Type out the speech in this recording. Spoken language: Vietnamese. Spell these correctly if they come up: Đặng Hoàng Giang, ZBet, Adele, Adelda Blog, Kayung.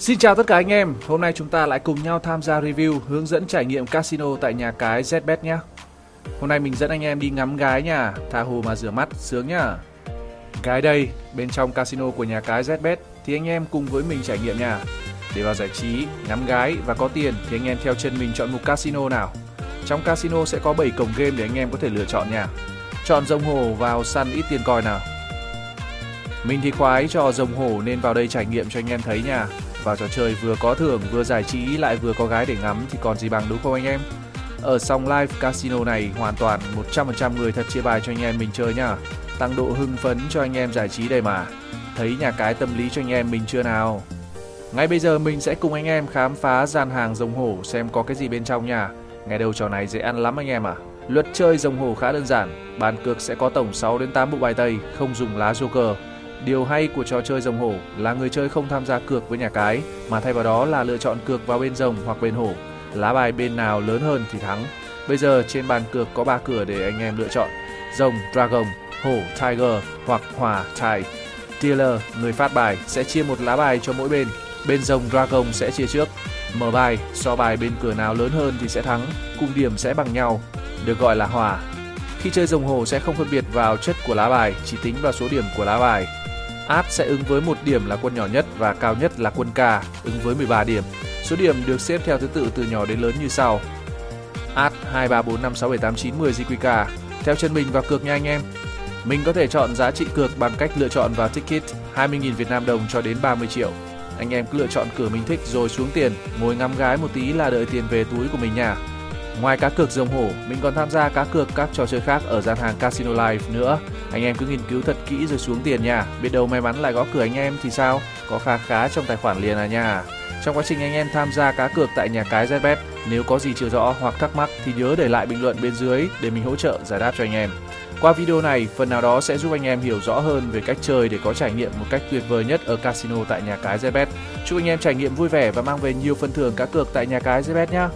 Xin chào tất cả anh em, hôm nay chúng ta lại cùng nhau tham gia review hướng dẫn trải nghiệm casino tại nhà cái ZBet nhé. Hôm nay mình dẫn anh em đi ngắm gái nha, tha hồ mà rửa mắt, sướng nhá. Gái đây, bên trong casino của nhà cái ZBet thì anh em cùng với mình trải nghiệm nha. Để vào giải trí, ngắm gái và có tiền thì anh em theo chân mình chọn mục casino nào. Trong casino sẽ có 7 cổng game để anh em có thể lựa chọn nha. Chọn rồng hổ vào săn ít tiền coin nào. Mình thì khoái trò rồng hổ nên vào đây trải nghiệm cho anh em thấy nha. Vào trò chơi vừa có thưởng, vừa giải trí lại vừa có gái để ngắm thì còn gì bằng, đúng không anh em? Ở sòng live casino này hoàn toàn 100% người thật chia bài cho anh em mình chơi nhá. Tăng độ hưng phấn cho anh em giải trí đây mà. Thấy nhà cái tâm lý cho anh em mình chưa nào? Ngay bây giờ mình sẽ cùng anh em khám phá gian hàng rồng hổ xem có cái gì bên trong nha. Ngày đầu trò này dễ ăn lắm anh em à. Luật chơi rồng hổ khá đơn giản, bàn cược sẽ có tổng 6 đến 8 bộ bài tây, không dùng lá joker. Điều hay của trò chơi rồng hổ là người chơi không tham gia cược với nhà cái mà thay vào đó là lựa chọn cược vào bên rồng hoặc bên hổ. Lá bài bên nào lớn hơn thì thắng. Bây giờ trên bàn cược có 3 cửa để anh em lựa chọn: rồng Dragon, hổ Tiger hoặc hỏa Tide. Dealer, người phát bài, sẽ chia một lá bài cho mỗi bên. Bên rồng Dragon sẽ chia trước, mở bài, so bài bên cửa nào lớn hơn thì sẽ thắng, cùng điểm sẽ bằng nhau, được gọi là hòa. Khi chơi rồng hổ sẽ không phân biệt vào chất của lá bài, chỉ tính vào số điểm của lá bài. Áp sẽ ứng với 1 điểm là quân nhỏ nhất và cao nhất là quân K, ứng với 13 điểm. Số điểm được xếp theo thứ tự từ nhỏ đến lớn như sau. Áp 2, 3, 4, 5, 6, 7, 8, 9, 10 JQK. Theo chân mình vào cược nha anh em. Mình có thể chọn giá trị cược bằng cách lựa chọn vào ticket 20.000 Việt Nam đồng cho đến 30 triệu. Anh em cứ lựa chọn cửa mình thích rồi xuống tiền, ngồi ngắm gái một tí là đợi tiền về túi của mình nha. Ngoài cá cược rồng hổ, mình còn tham gia cá cược các trò chơi khác ở gian hàng Casino Live nữa. Anh em cứ nghiên cứu thật kỹ rồi xuống tiền nha. Biết đâu may mắn lại gõ cửa anh em thì sao? Có khá khá trong tài khoản liền à nha. Trong quá trình anh em tham gia cá cược tại nhà cái ZBet, nếu có gì chưa rõ hoặc thắc mắc thì nhớ để lại bình luận bên dưới để mình hỗ trợ giải đáp cho anh em. Qua video này, phần nào đó sẽ giúp anh em hiểu rõ hơn về cách chơi để có trải nghiệm một cách tuyệt vời nhất ở casino tại nhà cái ZBet. Chúc anh em trải nghiệm vui vẻ và mang về nhiều phần thưởng cá cược tại nhà cái ZBet nhá.